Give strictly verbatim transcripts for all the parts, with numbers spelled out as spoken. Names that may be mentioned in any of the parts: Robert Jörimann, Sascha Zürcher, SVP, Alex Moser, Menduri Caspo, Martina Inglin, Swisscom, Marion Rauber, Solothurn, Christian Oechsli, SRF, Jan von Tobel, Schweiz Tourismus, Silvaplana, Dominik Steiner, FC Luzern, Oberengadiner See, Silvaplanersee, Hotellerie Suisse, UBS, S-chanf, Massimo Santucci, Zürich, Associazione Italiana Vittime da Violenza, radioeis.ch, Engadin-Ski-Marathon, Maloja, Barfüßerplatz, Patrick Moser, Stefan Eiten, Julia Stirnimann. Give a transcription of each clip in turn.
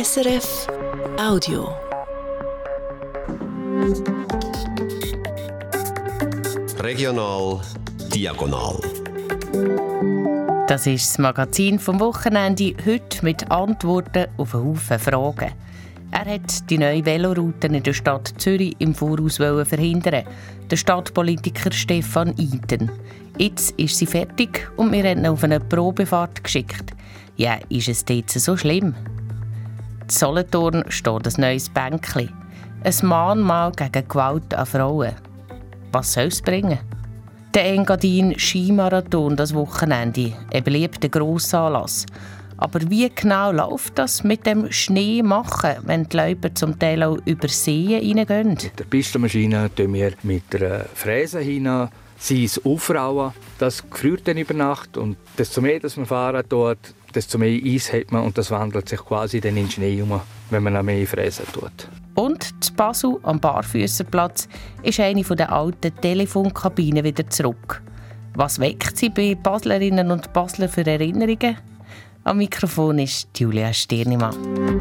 S R F Audio. Regional diagonal. Das ist das Magazin vom Wochenende, heute mit Antworten auf einen Haufen Fragen. Er hat die neuen Velorouten in der Stadt Zürich im Voraus verhindern, der Stadtpolitiker Stefan Eiten. Jetzt ist sie fertig und wir haben ihn auf eine Probefahrt geschickt. Ja, ist es jetzt so schlimm? In Solothurn steht ein neues Bänkchen. Ein Mahnmal gegen Gewalt an Frauen. Was soll es bringen? Der Engadin-Ski-Marathon das Wochenende, ein beliebter Grossanlass. Aber wie genau läuft das mit dem Schnee machen, wenn die Läufer zum Teil auch über Seen hineingehen? Mit der Pistenmaschine tun wir mit einer Fräse hinein, sie es aufrauen. Das gefriert dann über Nacht und desto mehr, dass man fahren tut, desto mehr Eis hat man und das wandelt sich quasi dann in Schnee um, wenn man noch mehr Fräsen tut. Und in Basel am Barfüßerplatz ist eine der alten Telefonkabinen wieder zurück. Was weckt sie bei Baslerinnen und Basler für Erinnerungen? Am Mikrofon ist Julia Stirnimann.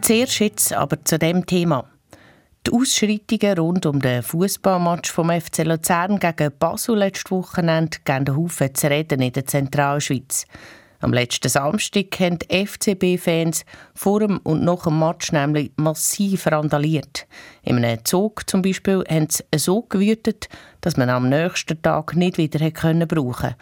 Zuerst jetzt aber zu diesem Thema. Die Ausschreitungen rund um den Fußballmatch vom F C Luzern gegen Basel letztes Wochenende geben den Haufen zu reden in der Zentralschweiz. Am letzten Samstag haben die F C B-Fans vor dem und nach dem Match nämlich massiv randaliert. In einem Zug zum Beispiel haben sie so gewütet, dass man am nächsten Tag nicht wieder brauchen konnte.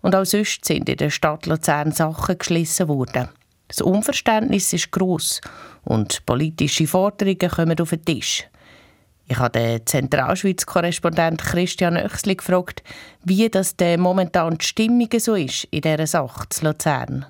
Und auch sonst sind in der Stadt Luzern Sachen geschlossen worden. Das Unverständnis ist gross und politische Forderungen kommen auf den Tisch. Ich habe den Zentralschweiz-Korrespondent Christian Oechsli gefragt, wie das denn momentan die Stimmung so ist in dieser Sache zu Luzern.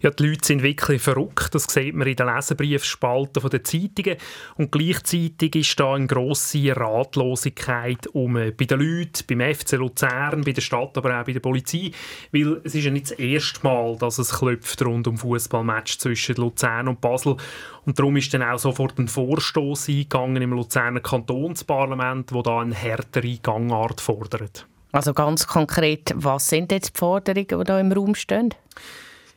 Ja, die Leute sind wirklich verrückt, das sieht man in den Leserbriefspalten der Zeitungen. Und gleichzeitig ist da eine grosse Ratlosigkeit um, bei den Leuten, beim F C Luzern, bei der Stadt, aber auch bei der Polizei. Weil es ist ja nicht das erste Mal, dass es klopft rund um Fußballmatch zwischen Luzern und Basel. Und darum ist dann auch sofort ein Vorstoss eingegangen im Luzerner Kantonsparlament, der da eine härtere Gangart fordert. Also ganz konkret, was sind jetzt die Forderungen, die da im Raum stehen?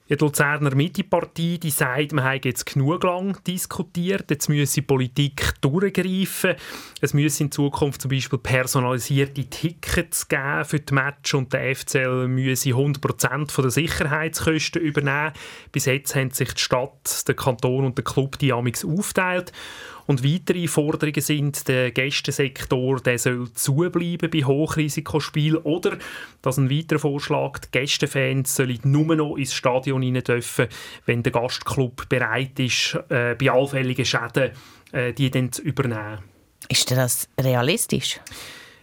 Die Luzerner Mitte-Partei die sagt, man habe jetzt genug lang diskutiert, jetzt müsse die Politik durchgreifen. Es müsse in Zukunft zum Beispiel personalisierte Tickets geben für die Match und der F C L müsse hundert Prozent der Sicherheitskosten übernehmen. Bis jetzt haben sich die Stadt, der Kanton und der Club die amigs aufteilt. Und weitere Forderungen sind, der Gästesektor der soll zubleiben bei Hochrisikospielen oder, dass ein weiterer Vorschlag, die Gästefans sollen nur noch ins Stadion hinein dürfen, wenn der Gastclub bereit ist, äh, bei allfälligen Schäden äh, die dann zu übernehmen. Ist das realistisch?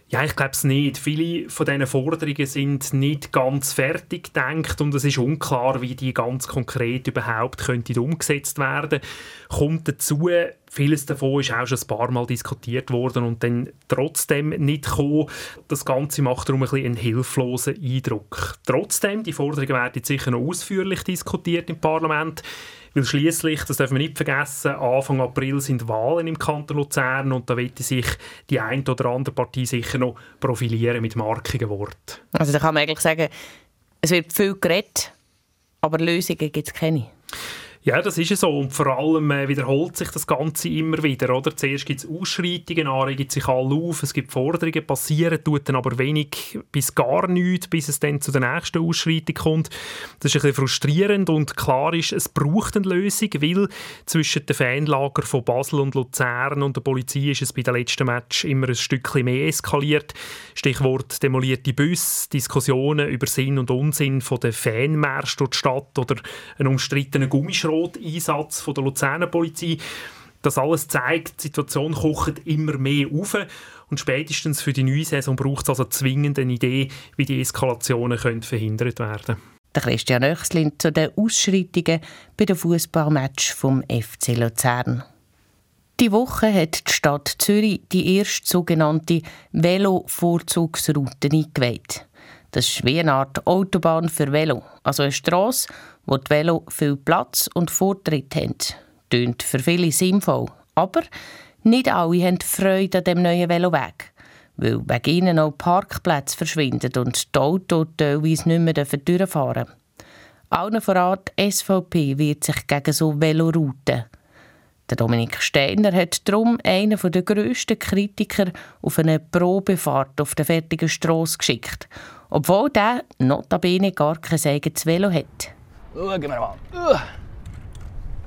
Ja, ich glaube es nicht. Viele von diesen Forderungen sind nicht ganz fertig gedacht und es ist unklar, wie die ganz konkret überhaupt könnten umgesetzt werden. Kommt dazu, vieles davon ist auch schon ein paar Mal diskutiert worden und dann trotzdem nicht gekommen. Das Ganze macht darum ein bisschen einen hilflosen Eindruck. Trotzdem, die Forderungen werden sicher noch ausführlich diskutiert im Parlament. Weil schliesslich, das dürfen wir nicht vergessen, Anfang April sind Wahlen im Kanton Luzern und da wird sich die eine oder andere Partei sicher noch profilieren mit markigen Worten. Also da kann man eigentlich sagen, es wird viel geredet, aber Lösungen gibt es keine. Ja, das ist so. Und vor allem äh, wiederholt sich das Ganze immer wieder. Oder? Zuerst gibt es Ausschreitungen, dann gibt sich alle auf, es gibt Forderungen, passieren, tut dann aber wenig bis gar nichts, bis es dann zu der nächsten Ausschreitung kommt. Das ist ein bisschen frustrierend und klar ist, es braucht eine Lösung, weil zwischen den Fanlagern von Basel und Luzern und der Polizei ist es bei den letzten Match immer ein Stückchen mehr eskaliert. Stichwort demolierte Busse, Diskussionen über Sinn und Unsinn von den Fanmärschen durch die Stadt oder einen umstrittenen Gummischrauben. Einsatz von der Luzerner Polizei. Das alles zeigt, die Situation kocht immer mehr auf und spätestens für die neue Saison braucht es also zwingend eine Idee, wie die Eskalationen können verhindert werden. Der Christian Oechsli zu den Ausschreitungen bei den Fußballmatch vom F C Luzern. Die Woche hat die Stadt Zürich die erste sogenannte Velo-Vorzugsroute eingeweiht. Das ist wie eine Art Autobahn für Velo, also eine Strasse, wo die Velo viel Platz und Vortritt haben. Tönt für viele sinnvoll, aber nicht alle haben Freude an dem neuen Veloweg, weil wegen ihnen auch Parkplätze verschwinden und die Autos teilweise nicht mehr durchfahren dürfen. Allen voran die S V P wehrt sich gegen so Velorouten. Der Dominik Steiner hat darum einen der grössten Kritiker auf eine Probefahrt auf der fertigen Strasse geschickt, obwohl der notabene gar kein eigenes Velo hat. Schauen wir mal.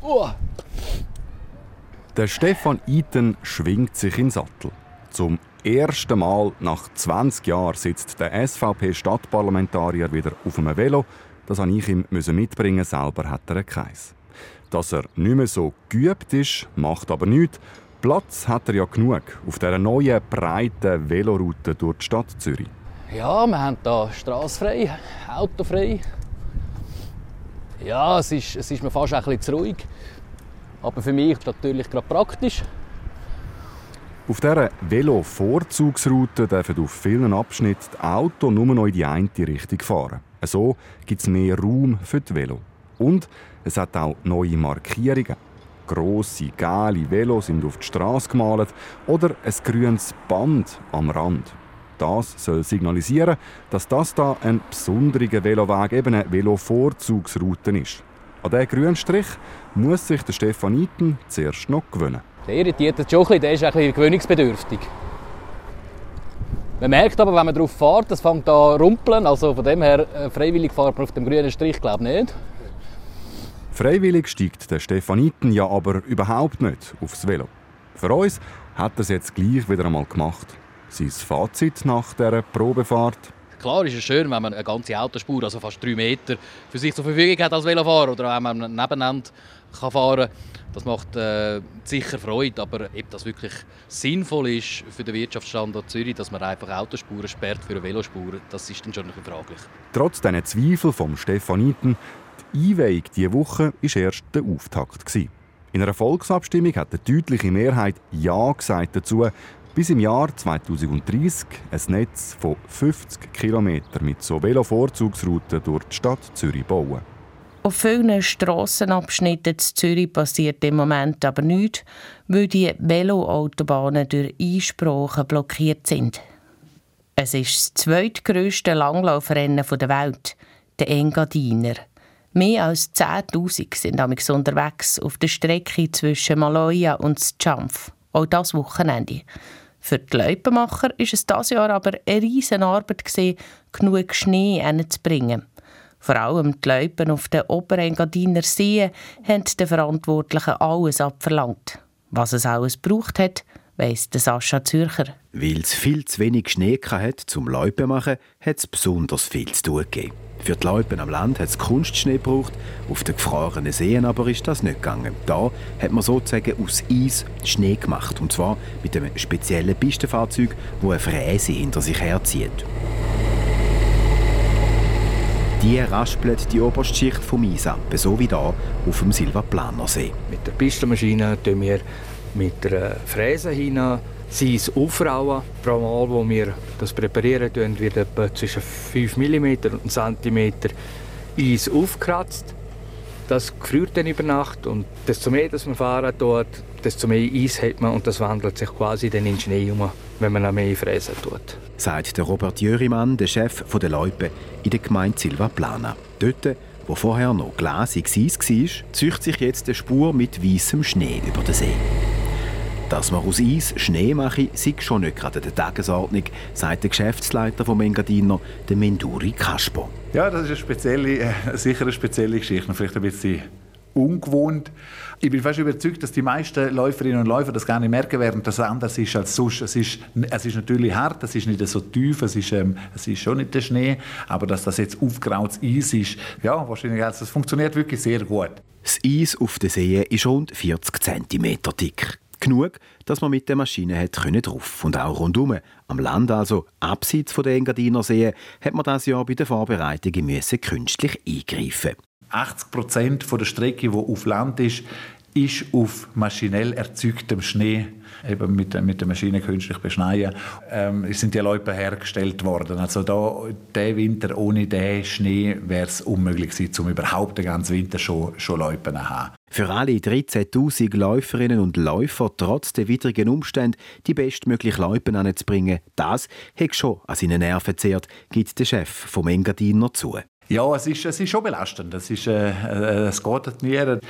Uh. Uh. Der Stefan Eiten schwingt sich in den Sattel. Zum ersten Mal nach zwanzig Jahren sitzt der S V P-Stadtparlamentarier wieder auf einem Velo. Das musste ich ihm mitbringen, selber hat er keins. Dass er nicht mehr so geübt ist, macht aber nichts. Platz hat er ja genug auf dieser neuen, breiten Veloroute durch die Stadt Zürich. Ja, wir haben hier strassfrei, autofrei. Ja, es ist, es ist mir fast ein bisschen zu ruhig. Aber für mich natürlich gerade praktisch. Auf dieser Velo-Vorzugsroute dürfen auf vielen Abschnitten die Autos nur noch in die eine Richtung fahren. So gibt es mehr Raum für die Velo. Und es hat auch neue Markierungen. Grosse, gelbe Velos sind auf die Strasse gemalt oder ein grünes Band am Rand. Das soll signalisieren, dass das hier ein besonderer Veloweg, eben eine Velovorzugsroute ist. An diesen grünen Strich muss sich der Stefan Eiten zuerst noch gewöhnen. Der irritiert den Jochli, der ist ein bisschen gewöhnungsbedürftig. Man merkt aber, wenn man darauf fährt, es fängt an rumpeln. Also von dem her, freiwillig fährt man auf dem grünen Strich, glaube ich, nicht. Freiwillig steigt der Stefan Eiten ja aber überhaupt nicht aufs Velo. Für uns hat er es jetzt gleich wieder einmal gemacht. Sein Fazit nach dieser Probefahrt? Klar ist es schön, wenn man eine ganze Autospur, also fast drei Meter, für sich zur Verfügung hat als Velofahrer oder wenn man nebeneinander fahren kann. Das macht äh, sicher Freude, aber ob das wirklich sinnvoll ist für den Wirtschaftsstandort Zürich, dass man einfach Autospuren sperrt für eine Velospur, das ist dann schon ein bisschen fraglich. Trotz diesen Zweifeln von Stefan Eiten, die Einweihung diese Woche war erst der Auftakt. In einer Volksabstimmung hat eine deutliche Mehrheit Ja gesagt dazu, bis im Jahr zweitausenddreissig ein Netz von fünfzig Kilometern mit so Velovorzugsrouten durch die Stadt Zürich bauen. Auf vielen Strassenabschnitten in Zürich passiert im Moment aber nichts, weil die Veloautobahnen durch Einsprachen blockiert sind. Es ist das zweitgrösste Langlaufrennen der Welt, der Engadiner. Mehr als zehntausend sind damals unterwegs auf der Strecke zwischen Maloja und S-chanf, auch das Wochenende. Für die Loipenmacher war es dieses Jahr aber eine riesige Arbeit, genug Schnee hinzubringen. Vor allem die Loipen auf den Oberengadiner See haben den Verantwortlichen alles abverlangt. Was es alles gebraucht hat, weiss Sascha Zürcher. Weil es viel zu wenig Schnee hatte, zum Loipen machen, hat es besonders viel zu tun gegeben. Für die Loipen am Land hat es Kunstschnee gebraucht, auf den gefrorenen Seen aber ist das nicht gegangen. Da hat man sozusagen aus Eis Schnee gemacht, und zwar mit einem speziellen Pistenfahrzeug, das eine Fräse hinter sich herzieht. Die raspelt die oberste Schicht vom Eis ab, so wie hier auf dem Silvaplanersee. Mit der Pistenmaschine tun wir mit der Fräse hinein, sie ist aufrauen. Pro Mal, wo wir das präparieren, wird etwa zwischen fünf Millimeter und eins Zentimeter Eis aufgekratzt. Das gefriert dann über Nacht, und desto mehr dass man fahren tut, desto mehr Eis hat man, und das wandelt sich quasi dann in Schnee um, wenn man noch mehr fräsen tut. Sagt der Robert Jörimann, der Chef der Loipen in der Gemeinde Silvaplana. Dort, wo vorher noch glasiges Eis war, zieht sich jetzt eine Spur mit weissem Schnee über den See. Dass man aus Eis Schnee mache, sei schon nicht gerade der Tagesordnung, sagt der Geschäftsleiter vom Engadiner, der Menduri Caspo. Ja, das ist eine spezielle, äh, sicher eine spezielle Geschichte, vielleicht ein bisschen ungewohnt. Ich bin fast überzeugt, dass die meisten Läuferinnen und Läufer das gar nicht merken werden, dass es anders ist als sonst. Es ist, es ist natürlich hart, es ist nicht so tief, es ist, ähm, es ist schon nicht der Schnee, aber dass das jetzt aufgerautes Eis ist, ja, wahrscheinlich, also das funktioniert wirklich sehr gut. Das Eis auf der See ist rund vierzig Zentimeter dick. Genug, dass man mit der Maschine hat können drauf und auch rundum. Am Land, also abseits von der Engadiner See, hat man dieses Jahr bei den Vorbereitungen müssen künstlich eingreifen. achtzig Prozent der Strecke, die auf Land ist, ist auf maschinell erzeugtem Schnee, eben mit, mit der Maschine künstlich beschneien, ähm, sind die Loipen hergestellt worden. Also da, der Winter ohne den Schnee wäre es unmöglich gewesen, um überhaupt den ganzen Winter schon, schon Loipen zu haben. Für alle dreizehntausend Läuferinnen und Läufer trotz der widrigen Umstände die bestmögliche Loipen anzubringen, das hat schon an seinen Nerven gezehrt, gibt der Chef vom Engadiner zu. Ja, es ist, es ist schon belastend. Es, ist, äh, es geht nie. Also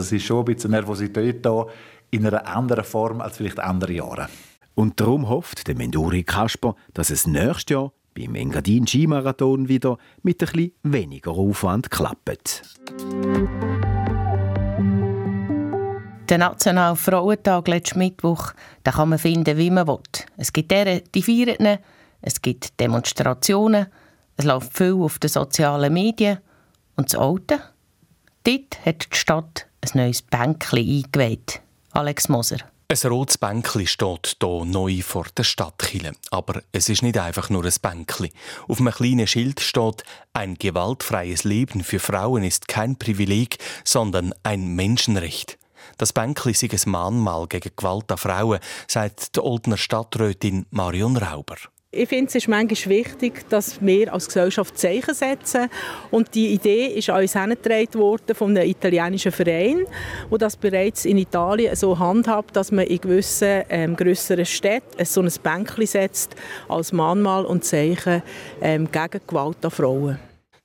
es ist schon ein bisschen Nervosität da, in einer anderen Form als vielleicht andere Jahre. Und darum hofft der Menduri Caspo, dass es nächstes Jahr beim Engadin-Ski-Marathon wieder mit ein bisschen weniger Aufwand klappt. Der Nationale Frauentag letzten Mittwoch, den kann man finden, wie man will. Es gibt deren, die feiern ihn, es gibt Demonstrationen, es läuft viel auf den sozialen Medien. Und das Alte? Dort hat die Stadt ein neues Bänkchen eingeweiht. Alex Moser. Ein rotes Bänkchen steht hier neu vor der Stadtkirche. Aber es ist nicht einfach nur ein Bänkchen. Auf einem kleinen Schild steht: Ein gewaltfreies Leben für Frauen ist kein Privileg, sondern ein Menschenrecht. Das Bänkli sei ein Mahnmal gegen Gewalt an Frauen, sagt die Oldner Stadträtin Marion Rauber. Ich finde, es ist manchmal wichtig, dass wir als Gesellschaft Zeichen setzen. Und die Idee ist an uns worden von einem italienischen Verein, der das bereits in Italien so handhabt, dass man in gewissen ähm, grösseren Städten so ein Bänkli setzt als Mahnmal und Zeichen ähm, gegen Gewalt an Frauen.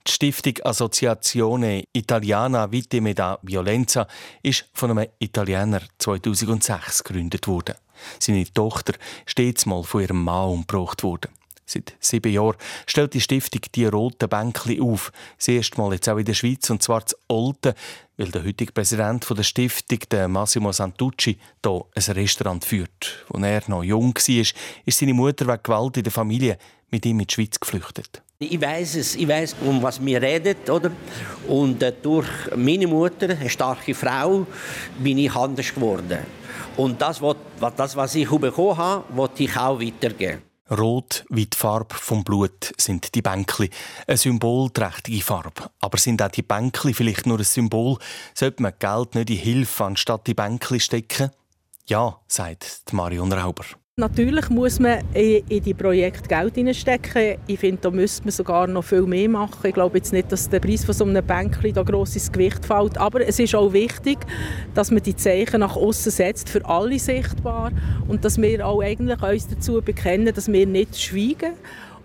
Die Stiftung Associazione Italiana Vittime da Violenza ist von einem Italiener zweitausendsechs gegründet worden. Seine Tochter ist stets mal von ihrem Mann umgebracht worden. Seit sieben Jahren stellt die Stiftung die roten Bänkli auf. Das erste Mal jetzt auch in der Schweiz, und zwar das Alte, weil der heutige Präsident der Stiftung, der Massimo Santucci, hier ein Restaurant führt. Als er noch jung war, ist seine Mutter wegen Gewalt in der Familie mit ihm in die Schweiz geflüchtet. Ich weiß es, ich weiß, um was wir reden, oder? Und äh, durch meine Mutter, eine starke Frau, bin ich anders geworden. Und das, was, das, was ich bekommen habe, wollte ich auch weitergeben. Rot wie die Farbe vom Blut sind die Bänkli. Eine symbolträchtige Farbe. Aber sind auch die Bänkli vielleicht nur ein Symbol? Sollte man Geld nicht in Hilfe anstatt die Bänkli stecken? Ja, sagt Marion Rauber. Natürlich muss man in die Projekte Geld hineinstecken. Ich finde, da müsste man sogar noch viel mehr machen. Ich glaube jetzt nicht, dass der Preis von so einem Bänkchen da gross ins Gewicht fällt. Aber es ist auch wichtig, dass man die Zeichen nach außen setzt, für alle sichtbar. Und dass wir auch eigentlich uns dazu bekennen, dass wir nicht schweigen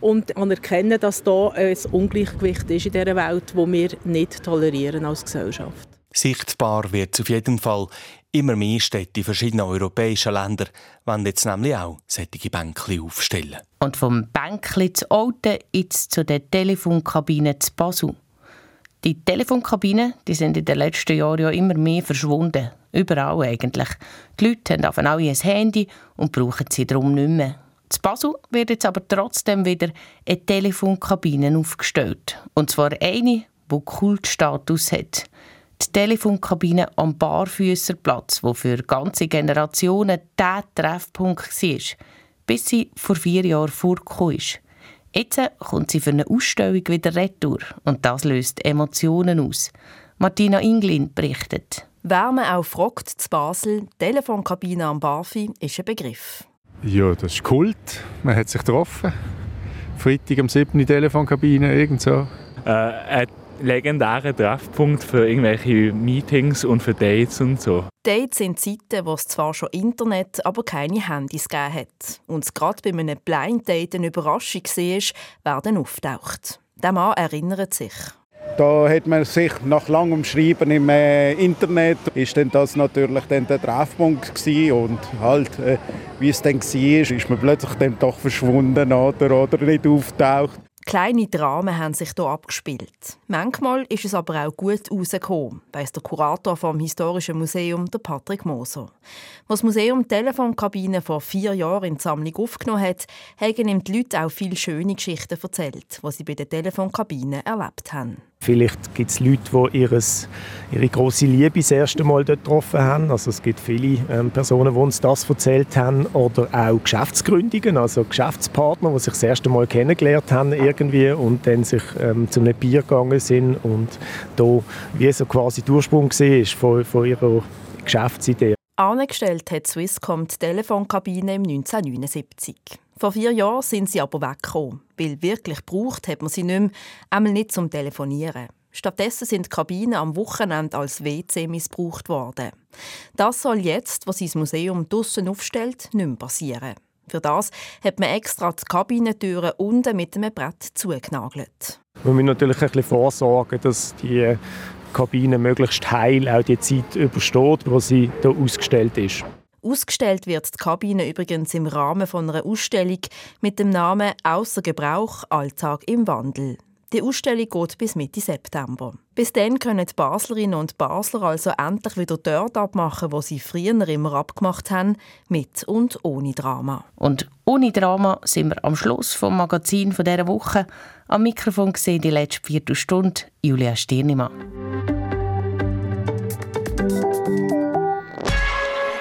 und anerkennen, dass da ein Ungleichgewicht ist in dieser Welt, das wir nicht tolerieren als Gesellschaft. Sichtbar wird es auf jeden Fall. Immer mehr Städte in verschiedenen europäischen Ländern wollen jetzt nämlich auch solche Bänkchen aufstellen. Und vom Bänkchen zu Olten jetzt zu den Telefonkabinen zu Basel. Die Telefonkabinen, die sind in den letzten Jahren ja immer mehr verschwunden. Überall eigentlich. Die Leute haben auf alle ein Handy und brauchen sie darum nicht mehr. In Basel wird jetzt aber trotzdem wieder eine Telefonkabine aufgestellt. Und zwar eine, die Kultstatus hat. Die Telefonkabine am Barfüßerplatz, die für ganze Generationen der Treffpunkt war, bis sie vor vier Jahren vorgekommen ist. Jetzt kommt sie für eine Ausstellung wieder retour, und das löst Emotionen aus. Martina Inglin berichtet. Wer man auch fragt zu Basel, Telefonkabine am Barfi ist ein Begriff. Ja, das ist Kult. Man hat sich getroffen. Freitag am siebten Telefonkabine, irgend so. Äh, legendärer Treffpunkt für irgendwelche Meetings und für Dates und so. Dates sind Zeiten, wo es zwar schon Internet, aber keine Handys gegeben hat. Und es gerade bei einem Blind Date eine Überraschung war, wer dann auftaucht. Der Mann erinnert sich. Da hat man sich nach langem Schreiben im äh, Internet, ist denn das natürlich dann der Treffpunkt gewesen, und halt, äh, wie es dann war, ist man plötzlich dann doch verschwunden oder, oder nicht auftaucht. Kleine Dramen haben sich hier abgespielt. Manchmal ist es aber auch gut rausgekommen, weiss der Kurator vom Historischen Museum, der Patrick Moser. Als das Museum die Telefonkabine vor vier Jahren in die Sammlung aufgenommen hat, haben ihm die Leute auch viele schöne Geschichten erzählt, die sie bei den Telefonkabinen erlebt haben. Vielleicht gibt es Leute, die ihres, ihre grosse Liebe das erste Mal dort getroffen haben. Also es gibt viele ähm, Personen, die uns das erzählt haben. Oder auch Geschäftsgründungen, also Geschäftspartner, die sich das erste Mal kennengelernt haben irgendwie und dann sich ähm, zu einem Bier gegangen sind. Und da wie so quasi der Ursprung war von, von ihrer Geschäftsidee. Angestellt hat Swisscom die Telefonkabine im neunzehnhundertneunundsiebzig. Vor vier Jahren sind sie aber weggekommen, weil wirklich gebraucht hat man sie nicht mehr, einmal nicht zum Telefonieren. Stattdessen sind die Kabinen am Wochenende als W C missbraucht worden. Das soll jetzt, was das Museum draussen aufstellt, nicht mehr passieren. Für das hat man extra die Kabinentüren unten mit einem Brett zugenagelt. Wir müssen natürlich ein bisschen vorsorgen, dass die Kabine möglichst heil auch die Zeit übersteht, wo sie hier ausgestellt ist. Ausgestellt wird die Kabine übrigens im Rahmen von einer Ausstellung mit dem Namen «Außer Gebrauch – Alltag im Wandel». Die Ausstellung geht bis Mitte September. Bis dann können die Baslerinnen und Basler also endlich wieder dort abmachen, wo sie früher immer abgemacht haben, mit und ohne Drama. Und ohne Drama sind wir am Schluss vom Magazin von dieser Woche. Am Mikrofon gesehen die letzte Viertelstunde Julia Stirnimann.